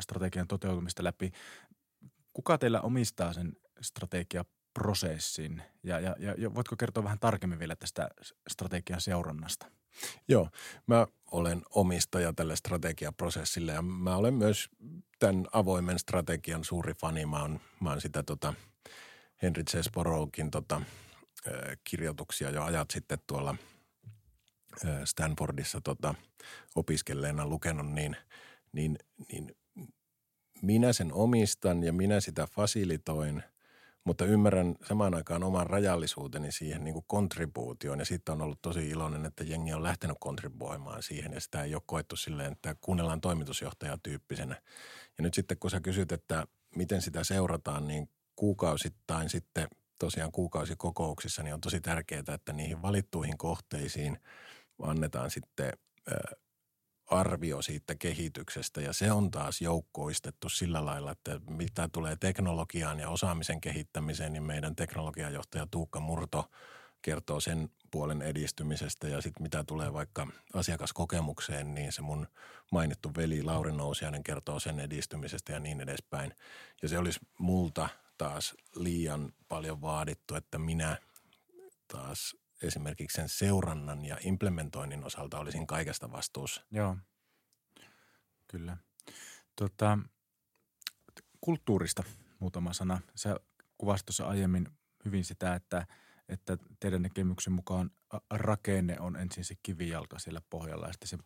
strategian toteutumista läpi. Kuka teillä omistaa sen strategiaprosessin ja voitko kertoa vähän tarkemmin vielä tästä strategian seurannasta? Joo, mä olen omistaja tälle strategiaprosessille ja mä olen myös tämän avoimen strategian suuri fani. Mä oon sitä Henri C. Sporowkin kirjoituksia jo ajat sitten tuolla Stanfordissa opiskelleena lukenut, niin minä sen omistan ja minä sitä fasilitoin, mutta ymmärrän samaan aikaan oman rajallisuuteni siihen niin kuin kontribuutioon. Ja siitä on ollut tosi iloinen, että jengi on lähtenyt kontribuoimaan siihen ja sitä ei ole koettu silleen, että kuunnellaan toimitusjohtajatyyppisenä. Ja nyt sitten kun sä kysyt, että miten sitä seurataan, niin kuukausittain sitten tosiaan kuukausikokouksissa niin on tosi tärkeää, että niihin valittuihin kohteisiin annetaan sitten arvio siitä kehityksestä ja se on taas joukkoistettu sillä lailla, että mitä tulee teknologiaan ja osaamisen kehittämiseen, niin meidän teknologiajohtaja Tuukka Murto kertoo sen puolen edistymisestä ja sitten mitä tulee vaikka asiakaskokemukseen, niin se mun mainittu veli Lauri Nousiainen kertoo sen edistymisestä ja niin edespäin. Ja se olisi multa taas liian paljon vaadittu, että minä taas esimerkiksi sen seurannan ja implementoinnin osalta olisin kaikesta vastuussa. Joo, kyllä. Kulttuurista muutama sana. Sä kuvasit tuossa aiemmin hyvin sitä, että teidän näkemyksen mukaan rakenne on ensin se kivijalka siellä pohjalla ja sitten sen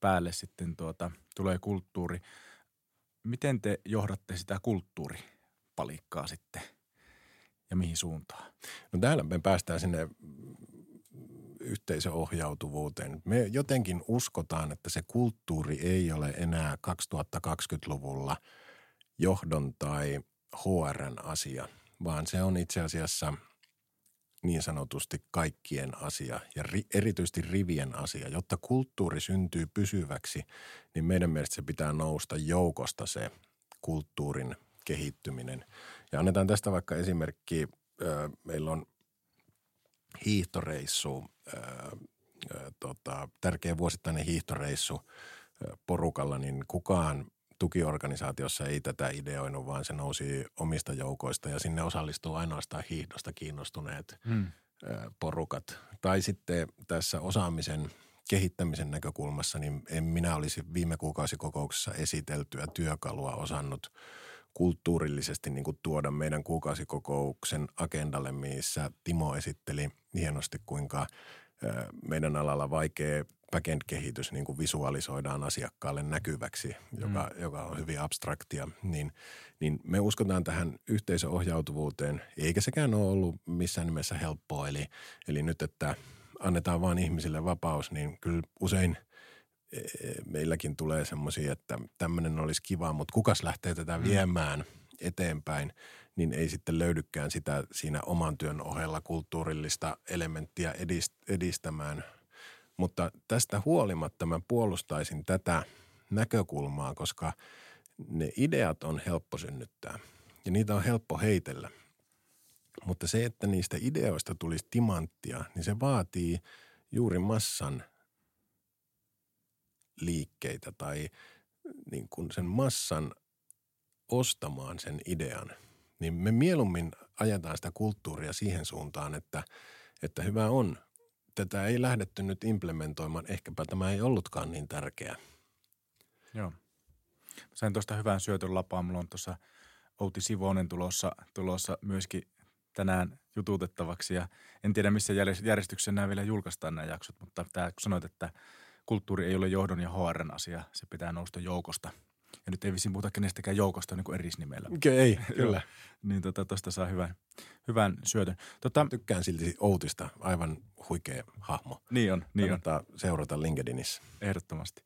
päälle sitten tulee kulttuuri. Miten te johdatte sitä kulttuuripalikkaa sitten? Ja mihin suuntaan? No täällä me päästään sinne yhteisöohjautuvuuteen. Me jotenkin uskotaan, että se kulttuuri ei ole enää 2020-luvulla johdon tai HR:n asia, vaan se on itse asiassa niin sanotusti kaikkien asia ja erityisesti rivien asia. Jotta kulttuuri syntyy pysyväksi, niin meidän mielestä se pitää nousta joukosta se kulttuurin kehittyminen. Ja annetaan tästä vaikka esimerkki. Meillä on hiihtoreissu, tärkeä vuosittainen hiihtoreissu porukalla, niin kukaan tukiorganisaatiossa ei tätä ideoinut, vaan se nousi omista joukoista ja sinne osallistuu ainoastaan hiihdosta kiinnostuneet porukat. Tai sitten tässä osaamisen kehittämisen näkökulmassa, niin en minä olisi viime kuukausikokouksessa esiteltyä työkalua osannut kulttuurillisesti niin kuin tuoda meidän kuukausikokouksen agendalle, missä Timo esitteli hienosti, kuinka meidän alalla vaikea backend-kehitys niin kuin visualisoidaan asiakkaalle näkyväksi, joka on hyvin abstraktia, niin me uskotaan tähän yhteisöohjautuvuuteen, eikä sekään ole ollut missään nimessä helppoa. Eli nyt, että annetaan vaan ihmisille vapaus, niin kyllä usein meilläkin tulee semmoisia, että tämmöinen olisi kiva, mutta kukas lähtee tätä viemään eteenpäin, niin ei sitten löydykään sitä siinä oman työn ohella kulttuurillista elementtiä edistämään. Mutta tästä huolimatta mä puolustaisin tätä näkökulmaa, koska ne ideat on helppo synnyttää ja niitä on helppo heitellä. Mutta se, että niistä ideoista tulisi timanttia, niin se vaatii juuri massan liikkeitä tai niin kuin sen massan ostamaan sen idean. Niin me mieluummin ajetaan sitä kulttuuria siihen suuntaan, että hyvä on. Tätä ei lähdetty nyt implementoimaan. Ehkäpä tämä ei ollutkaan niin tärkeä. Joo. Sain tuosta hyvän syötön lapaan. Mulla on tuossa Outi Sivonen tulossa myöskin tänään jututettavaksi. Ja en tiedä, missä järjestyksessä nämä vielä julkaistaan nämä jaksot, mutta tämä sanoit, että kulttuuri ei ole johdon ja HR:n asia. Se pitää nousta joukosta. Ja nyt ei vissiin puhuta kenestäkään joukosta niin kuin erisnimellä. Ei, kyllä. Niin tuosta saa hyvän syötön. Tykkään silti Outista, aivan huikea hahmo. Niin on. Seurata LinkedInissä. Ehdottomasti.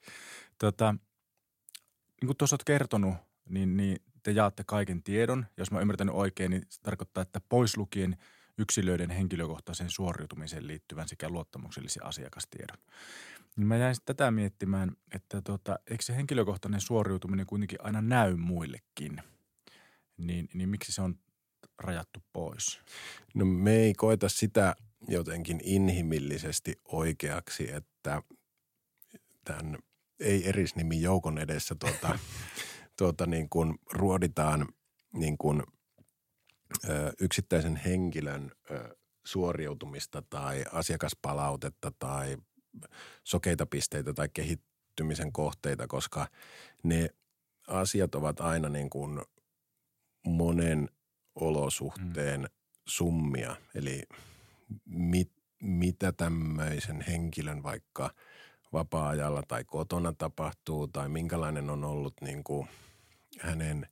Niin kuin tuossa olet kertonut, niin te jaatte kaiken tiedon. Jos mä oon ymmärtänyt oikein, niin se tarkoittaa, että pois lukien yksilöiden henkilökohtaisen suoriutumiseen liittyvän sekä luottamuksellisen asiakastiedon. Niin mä jäin tätä miettimään, että eikö se henkilökohtainen suoriutuminen kuitenkin aina näy muillekin? Niin miksi se on rajattu pois? No me ei koeta sitä jotenkin inhimillisesti oikeaksi, että tämän ei erisnimin joukon edessä niin kuin ruoditaan niin kuin yksittäisen henkilön suoriutumista tai asiakaspalautetta tai sokeita pisteitä tai kehittymisen kohteita, koska ne asiat ovat aina niin kuin monen olosuhteen summia. Eli mitä tämmöisen henkilön vaikka vapaa-ajalla tai kotona tapahtuu tai minkälainen on ollut niin kuin hänen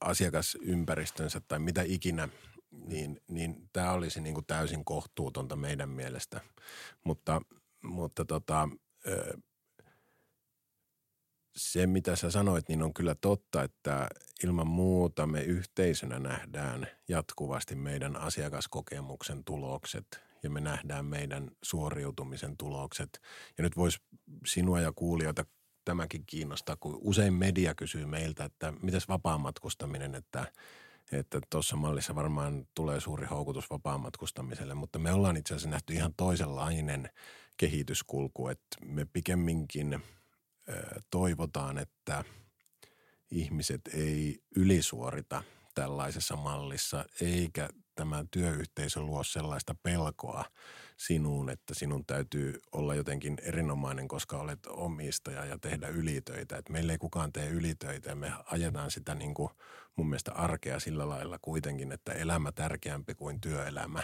asiakasympäristönsä tai mitä ikinä, niin tämä olisi niin kuin täysin kohtuutonta meidän mielestä. Mutta se, mitä sä sanoit, niin on kyllä totta, että ilman muuta me yhteisönä nähdään jatkuvasti meidän asiakaskokemuksen tulokset ja me nähdään meidän suoriutumisen tulokset. Ja nyt voisi sinua ja kuulijoita tämäkin kiinnostaa, kun usein media kysyy meiltä, että mitäs vapaamatkustaminen, että tuossa mallissa varmaan tulee suuri houkutus vapaamatkustamiselle, mutta me ollaan itse asiassa nähty ihan toisenlainen kehityskulku, että me pikemminkin toivotaan, että ihmiset ei ylisuorita tällaisessa mallissa, eikä tämä työyhteisö luo sellaista pelkoa sinuun, että sinun täytyy olla jotenkin erinomainen, koska olet omistaja ja tehdä ylitöitä. Et meillä ei kukaan tee ylitöitä ja me ajetaan sitä niin kuin mun mielestä arkea sillä lailla kuitenkin, että elämä tärkeämpi kuin työelämä.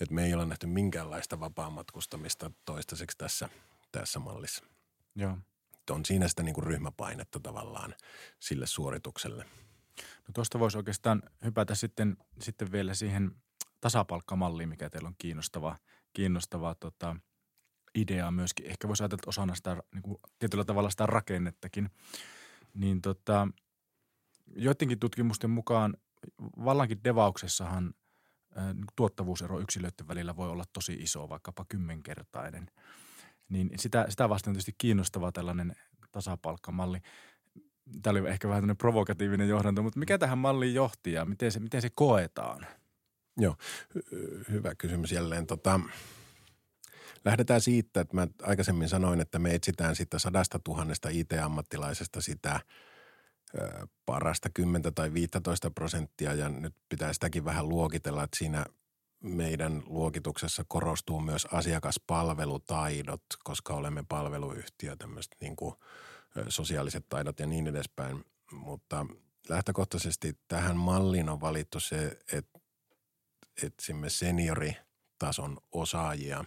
Et me ei ole nähty minkäänlaista vapaamatkustamista toistaiseksi tässä mallissa. Joo. On siinä sitä niin kuin ryhmäpainetta tavallaan sille suoritukselle. No tuosta voisi oikeastaan hypätä sitten vielä siihen tasapalkkamalliin, mikä teillä on kiinnostava idea myöskin. Ehkä voisi ajatella, että osana sitä niin kuin tietyllä tavalla sitä rakennettakin. Niin joidenkin tutkimusten mukaan vallankin devauksessahan tuottavuusero yksilöiden välillä voi olla tosi iso, vaikkapa 10-kertainen. Niin sitä vastaan tietysti kiinnostava tällainen tasapalkkamalli. tämä oli ehkä vähän tämmöinen provokatiivinen johdanto, mutta mikä tähän malliin johti ja miten se koetaan? Joo, hyvä kysymys jälleen. Lähdetään siitä, että mä aikaisemmin sanoin, että me etsitään sitä 100 000 IT-ammattilaisesta sitä parasta 10 tai 15%, ja nyt pitää sitäkin vähän luokitella, että siinä meidän luokituksessa korostuu myös asiakaspalvelutaidot, koska olemme palveluyhtiö, tämmöiset niin kuin sosiaaliset taidot ja niin edespäin, mutta lähtökohtaisesti tähän malliin on valittu se, että etsimme senioritason osaajia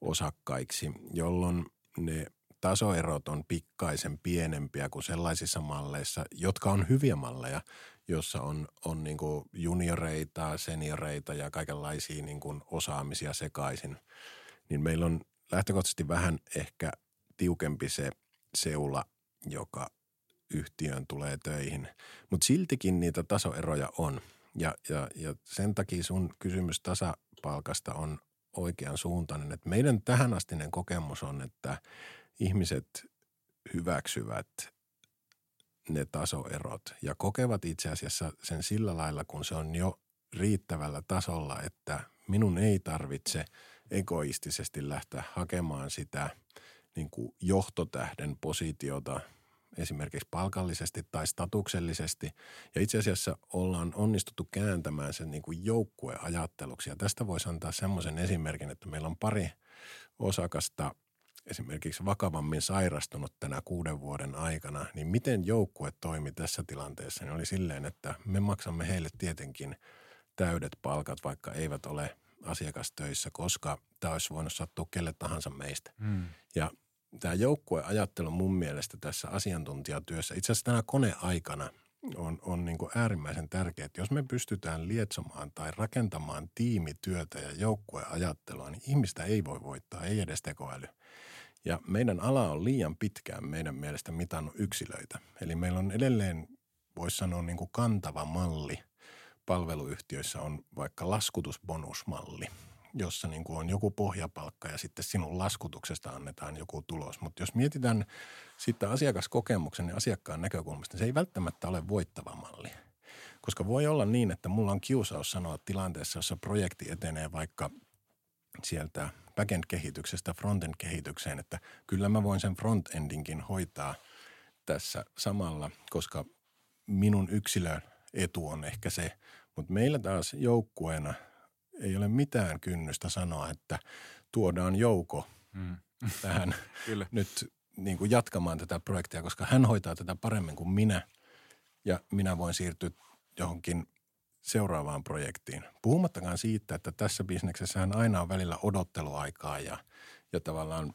osakkaiksi, jolloin ne tasoerot on pikkaisen pienempiä kuin sellaisissa malleissa, jotka on hyviä malleja, jossa on niin kuin junioreita, senioreita ja kaikenlaisia niin kuin osaamisia sekaisin. Niin meillä on lähtökohtaisesti vähän ehkä tiukempi se seula, joka yhtiöön tulee töihin, mutta siltikin niitä tasoeroja on. Ja sen takia sun kysymys tasapalkasta on oikean suuntainen, että meidän tähänastinen kokemus on, että ihmiset hyväksyvät ne tasoerot ja kokevat itse asiassa sen sillä lailla, kun se on jo riittävällä tasolla, että minun ei tarvitse egoistisesti lähteä hakemaan sitä niin kuin johtotähden positiota esimerkiksi palkallisesti tai statuksellisesti. Ja itse asiassa ollaan onnistuttu kääntämään sen niin kuin joukkueajatteluksi. Ja tästä voisi antaa semmoisen esimerkin, että meillä on pari osakasta esimerkiksi vakavammin sairastunut tänä 6 vuoden aikana, niin miten joukkue toimi tässä tilanteessa? Niin oli silleen, että me maksamme heille tietenkin täydet palkat, vaikka eivät ole asiakastöissä, koska tämä olisi voinut sattua kelle tahansa meistä. Ja tämä joukkueajattelu mun mielestä tässä asiantuntijatyössä, itse asiassa tänä koneaikana on niin kuin äärimmäisen tärkeää, että jos me pystytään lietsomaan tai rakentamaan tiimityötä ja joukkueajattelua, niin ihmistä ei voi voittaa, ei edes tekoäly. Ja meidän ala on liian pitkään meidän mielestä mitannut yksilöitä. Eli meillä on edelleen, voisi sanoa, niin kuin kantava malli palveluyhtiöissä on vaikka laskutusbonusmalli, jossa niin kuin on joku pohjapalkka ja sitten sinun laskutuksesta annetaan joku tulos. Mutta jos mietitään sitten asiakaskokemuksen ja asiakkaan näkökulmasta, niin se ei välttämättä ole voittava malli. Koska voi olla niin, että mulla on kiusaus sanoa tilanteessa, jossa projekti etenee vaikka sieltä backend-kehityksestä frontend-kehitykseen, että kyllä mä voin sen frontendinkin hoitaa tässä samalla, koska minun yksilön etu on ehkä se. Mutta meillä taas joukkueena ei ole mitään kynnystä sanoa, että tuodaan Jouko tähän nyt niin kuin jatkamaan tätä projektia, koska hän hoitaa tätä paremmin kuin minä ja minä voin siirtyä johonkin seuraavaan projektiin. Puhumattakaan siitä, että tässä bisneksessähän aina on välillä odotteluaikaa ja tavallaan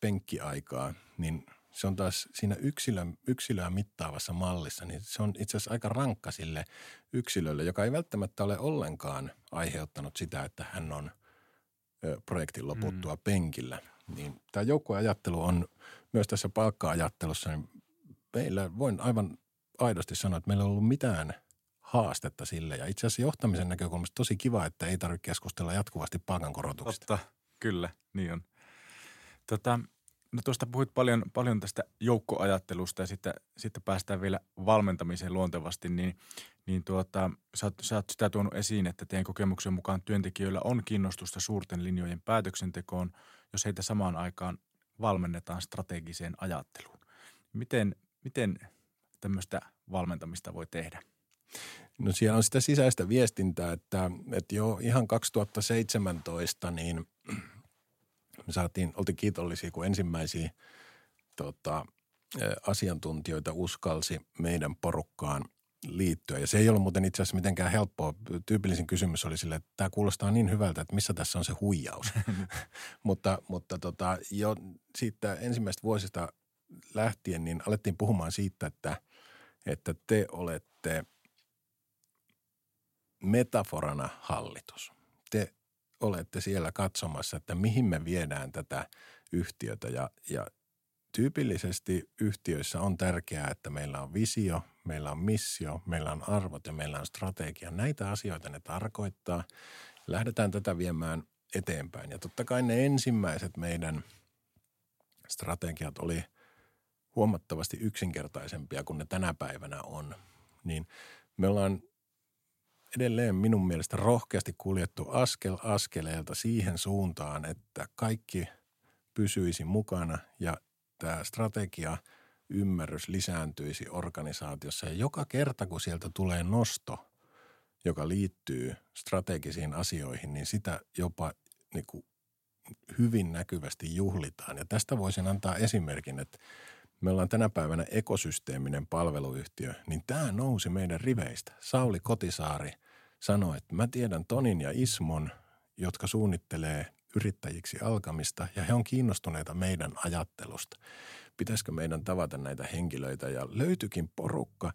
penkkiaikaa, niin se on taas siinä yksilöä mittaavassa mallissa, niin se on itse asiassa aika rankka sille yksilölle, joka ei välttämättä ole ollenkaan aiheuttanut sitä, että hän on projektin loputtua penkillä. Niin tämä joukkueajattelu on myös tässä palkka-ajattelussa, niin meillä voin aivan aidosti sanoa, että meillä ei ollut mitään haastetta sille. Ja itse asiassa johtamisen näkökulmasta tosi kiva, että ei tarvitse keskustella jatkuvasti palkankorotuksista. Totta, kyllä, niin on. No tuosta puhuit paljon tästä joukkoajattelusta ja sitten päästään vielä valmentamiseen luontevasti, niin sä oot sitä tuonut esiin, että teidän kokemuksen mukaan työntekijöillä on kiinnostusta suurten linjojen päätöksentekoon, jos heitä samaan aikaan valmennetaan strategiseen ajatteluun. Miten tämmöistä valmentamista voi tehdä? No siellä on sitä sisäistä viestintää, että jo ihan 2017 niin me oltiin kiitollisia, kun ensimmäisiä asiantuntijoita uskalsi meidän porukkaan liittyä. Ja se ei ollut muuten itse asiassa mitenkään helppoa. Tyypillisin kysymys oli sille, että tämä kuulostaa niin hyvältä, että missä tässä on se huijaus. mutta jo siitä ensimmäistä vuosista lähtien niin alettiin puhumaan siitä, että te olette metaforana hallitus. Te olette siellä katsomassa, että mihin me viedään tätä yhtiötä ja tyypillisesti yhtiöissä on tärkeää, että meillä on visio, meillä on missio, meillä on arvot ja meillä on strategia. Näitä asioita ne tarkoittaa. Lähdetään tätä viemään eteenpäin ja totta kai ne ensimmäiset meidän strategiat oli huomattavasti yksinkertaisempia kuin ne tänä päivänä on, niin me ollaan edelleen minun mielestä rohkeasti kuljettu askel askeleelta siihen suuntaan, että kaikki pysyisi mukana ja tämä strategiaymmärrys lisääntyisi organisaatiossa. Ja joka kerta, kun sieltä tulee nosto, joka liittyy strategisiin asioihin, niin sitä jopa niin kuin hyvin näkyvästi juhlitaan. Ja tästä voisin antaa esimerkin, että me ollaan tänä päivänä ekosysteeminen palveluyhtiö, niin tämä nousi meidän riveistä. Sauli Kotisaari sanoi, että mä tiedän Tonin ja Ismon, jotka suunnittelee yrittäjiksi alkamista ja he on kiinnostuneita meidän ajattelusta. Pitäisikö meidän tavata näitä henkilöitä ja löytyykin porukka,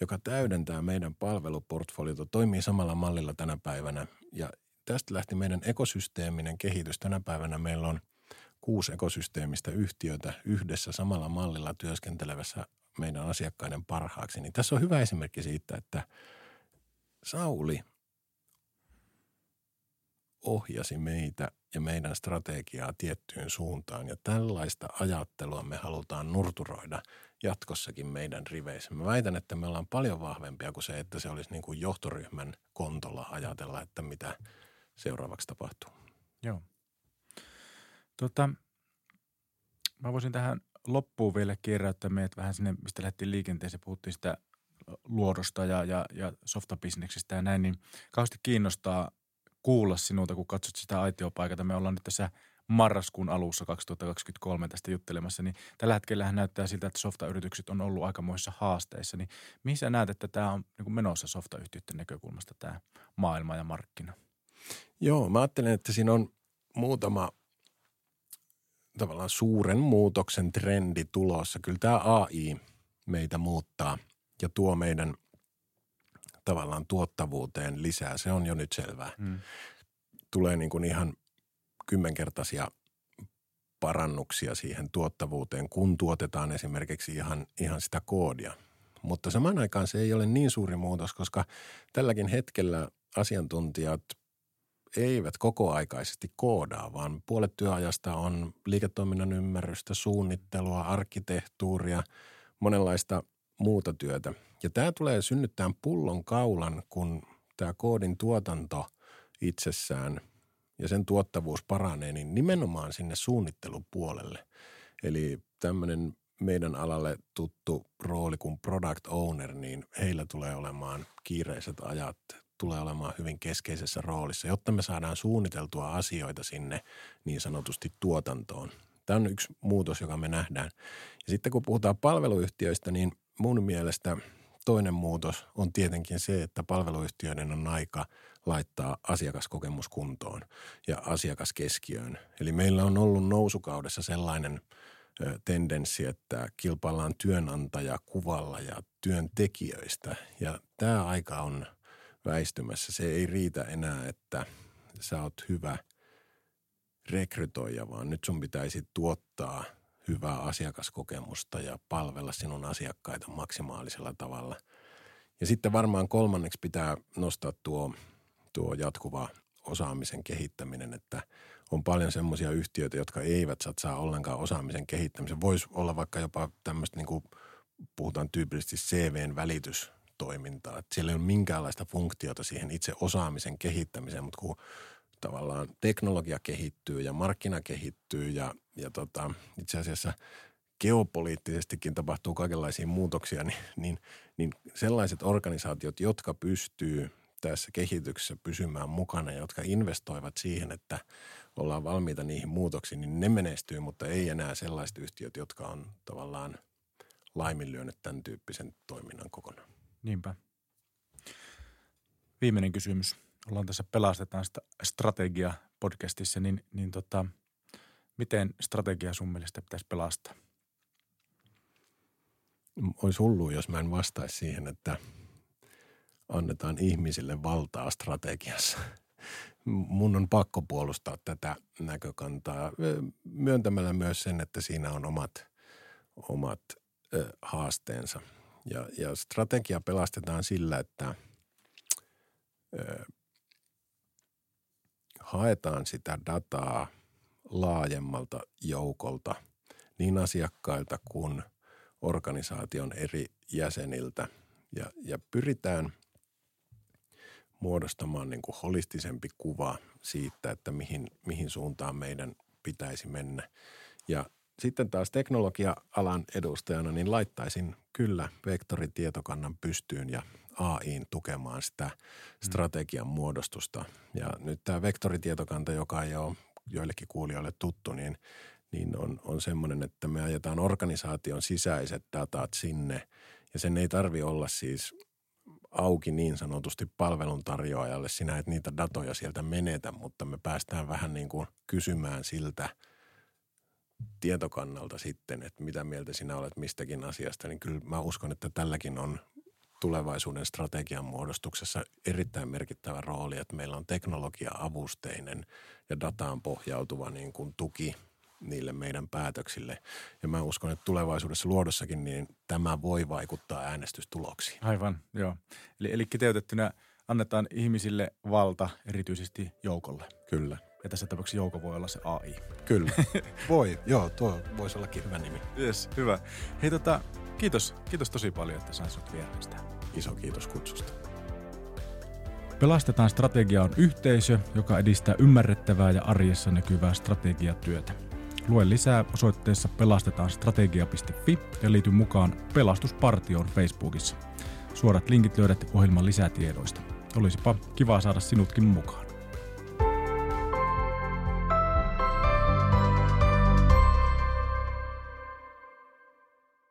joka täydentää meidän palveluportfoliota, toimii samalla mallilla tänä päivänä ja tästä lähti meidän ekosysteeminen kehitys. Tänä päivänä meillä on 6 ekosysteemistä yhtiötä yhdessä samalla mallilla työskentelevässä meidän asiakkaiden parhaaksi. Niin tässä on hyvä esimerkki siitä, että Sauli ohjasi meitä ja meidän strategiaa tiettyyn suuntaan. Ja tällaista ajattelua me halutaan nurturoida jatkossakin meidän riveissä. Mä väitän, että me ollaan paljon vahvempia kuin se, että se olisi niin kuin johtoryhmän kontolla ajatella, että mitä seuraavaksi tapahtuu. Joo. Mä voisin tähän loppuun vielä kerräyttää meidät vähän sinne, mistä lähdettiin liikenteeseen. Puhuttiin sitä luodosta ja softabisneksestä ja näin, niin kauheasti kiinnostaa kuulla sinulta, kun katsot sitä aitiopaikata. Me ollaan nyt tässä marraskuun alussa 2023 tästä juttelemassa, niin tällä hetkellähän näyttää siltä, että softayritykset on ollut aikamoissa haasteissa. Niin mihin sä näet, että tämä on niin kuin menossa softayhtiöiden näkökulmasta tämä maailma ja markkina? Joo, mä ajattelen, että siinä on muutama tavallaan suuren muutoksen trendi tulossa. Kyllä tämä AI meitä muuttaa ja tuo meidän tavallaan tuottavuuteen lisää. Se on jo nyt selvää. Tulee niin kuin ihan kymmenkertaisia parannuksia siihen tuottavuuteen, kun tuotetaan esimerkiksi ihan sitä koodia. Mutta samaan aikaan se ei ole niin suuri muutos, koska tälläkin hetkellä asiantuntijat eivät kokoaikaisesti koodaa, vaan puolet työajasta on liiketoiminnan ymmärrystä, suunnittelua, arkkitehtuuria, monenlaista muuta työtä. Ja tämä tulee synnyttämään pullon kaulan, kun tämä koodin tuotanto itsessään ja sen tuottavuus paranee, niin nimenomaan sinne suunnittelupuolelle. Eli tämmöinen meidän alalle tuttu rooli kuin product owner, niin heillä tulee olemaan kiireiset ajat, tulee olemaan hyvin keskeisessä roolissa, jotta me saadaan suunniteltua asioita sinne niin sanotusti tuotantoon. Tämä on yksi muutos, joka me nähdään. Ja sitten kun puhutaan palveluyhtiöistä, niin mun mielestä toinen muutos on tietenkin se, että palveluyhtiöiden on aika laittaa asiakaskokemus kuntoon ja asiakaskiöön. Eli meillä on ollut nousukaudessa sellainen tendenssi, että kilpaillaan työnantajakuvalla ja työntekijöistä. Ja tämä aika on väistymässä. Se ei riitä enää, että sä oot hyvä rekrytoija, vaan nyt sun pitäisi tuottaa hyvää asiakaskokemusta ja palvella sinun asiakkaita maksimaalisella tavalla. Ja sitten varmaan kolmanneksi pitää nostaa tuo jatkuva osaamisen kehittäminen, että on paljon semmoisia yhtiöitä, jotka eivät satsaa ollenkaan osaamisen kehittämiseen. Voisi olla vaikka jopa tämmöistä, niin kuin puhutaan tyypillisesti CV:n välitystoimintaa, että siellä ei ole minkäänlaista funktiota siihen itse osaamisen kehittämiseen, mutta kun tavallaan teknologia kehittyy ja markkina kehittyy ja itse asiassa geopoliittisestikin tapahtuu kaikenlaisia muutoksia, niin sellaiset organisaatiot, jotka pystyy tässä kehityksessä pysymään mukana ja jotka investoivat siihen, että ollaan valmiita niihin muutoksiin, niin ne menestyy, mutta ei enää sellaiset yhtiöt, jotka on tavallaan laiminlyönyt tämän tyyppisen toiminnan kokonaan. Niinpä. Viimeinen kysymys. Ollaan tässä Pelastetaan strategia-podcastissa, niin miten strategia sun mielestä pitäisi pelastaa? Olisi hullua, jos mä en vastaisi siihen, että annetaan ihmisille valtaa strategiassa. Mun on pakko puolustaa tätä näkökantaa myöntämällä myös sen, että siinä on omat haasteensa. Ja strategia pelastetaan sillä, että haetaan sitä dataa laajemmalta joukolta niin asiakkailta kuin organisaation eri jäseniltä ja pyritään muodostamaan niin kuin holistisempi kuva siitä, että mihin suuntaan meidän pitäisi mennä. Ja sitten taas teknologia-alan edustajana niin laittaisin kyllä vektoritietokannan pystyyn ja AI:n tukemaan sitä strategian muodostusta. Ja nyt tämä vektoritietokanta, joka ei ole joillekin kuulijoille tuttu, niin on semmoinen, että me ajetaan organisaation sisäiset datat sinne ja sen ei tarvitse olla siis auki niin sanotusti palveluntarjoajalle. Sinä et niitä datoja sieltä menetä, mutta me päästään vähän niin kuin kysymään siltä tietokannalta sitten, että mitä mieltä sinä olet mistäkin asiasta, niin kyllä mä uskon, että tälläkin on tulevaisuuden strategian muodostuksessa erittäin merkittävä rooli, että meillä on teknologia-avusteinen ja dataan pohjautuva niin kuin tuki niille meidän päätöksille. Ja mä uskon, että tulevaisuudessa Luodossakin niin tämä voi vaikuttaa äänestystuloksiin. Aivan, joo. Eli kiteytettynä annetaan ihmisille valta erityisesti joukolle. Kyllä. Ja tässä tapauksessa joukko voi olla se AI. Kyllä. Voi, joo, tuo voisi ollakin hyvä nimi. Yes, hyvä. Hei kiitos. Kiitos tosi paljon, että sain sut vieraaksi tähän. Iso kiitos kutsusta. Pelastetaan strategia on yhteisö, joka edistää ymmärrettävää ja arjessa näkyvää strategiatyötä. Lue lisää osoitteessa pelastetaanstrategia.fi ja liity mukaan Pelastuspartioon Facebookissa. Suorat linkit löydät ohjelman lisätiedoista. Olisipa kiva saada sinutkin mukaan.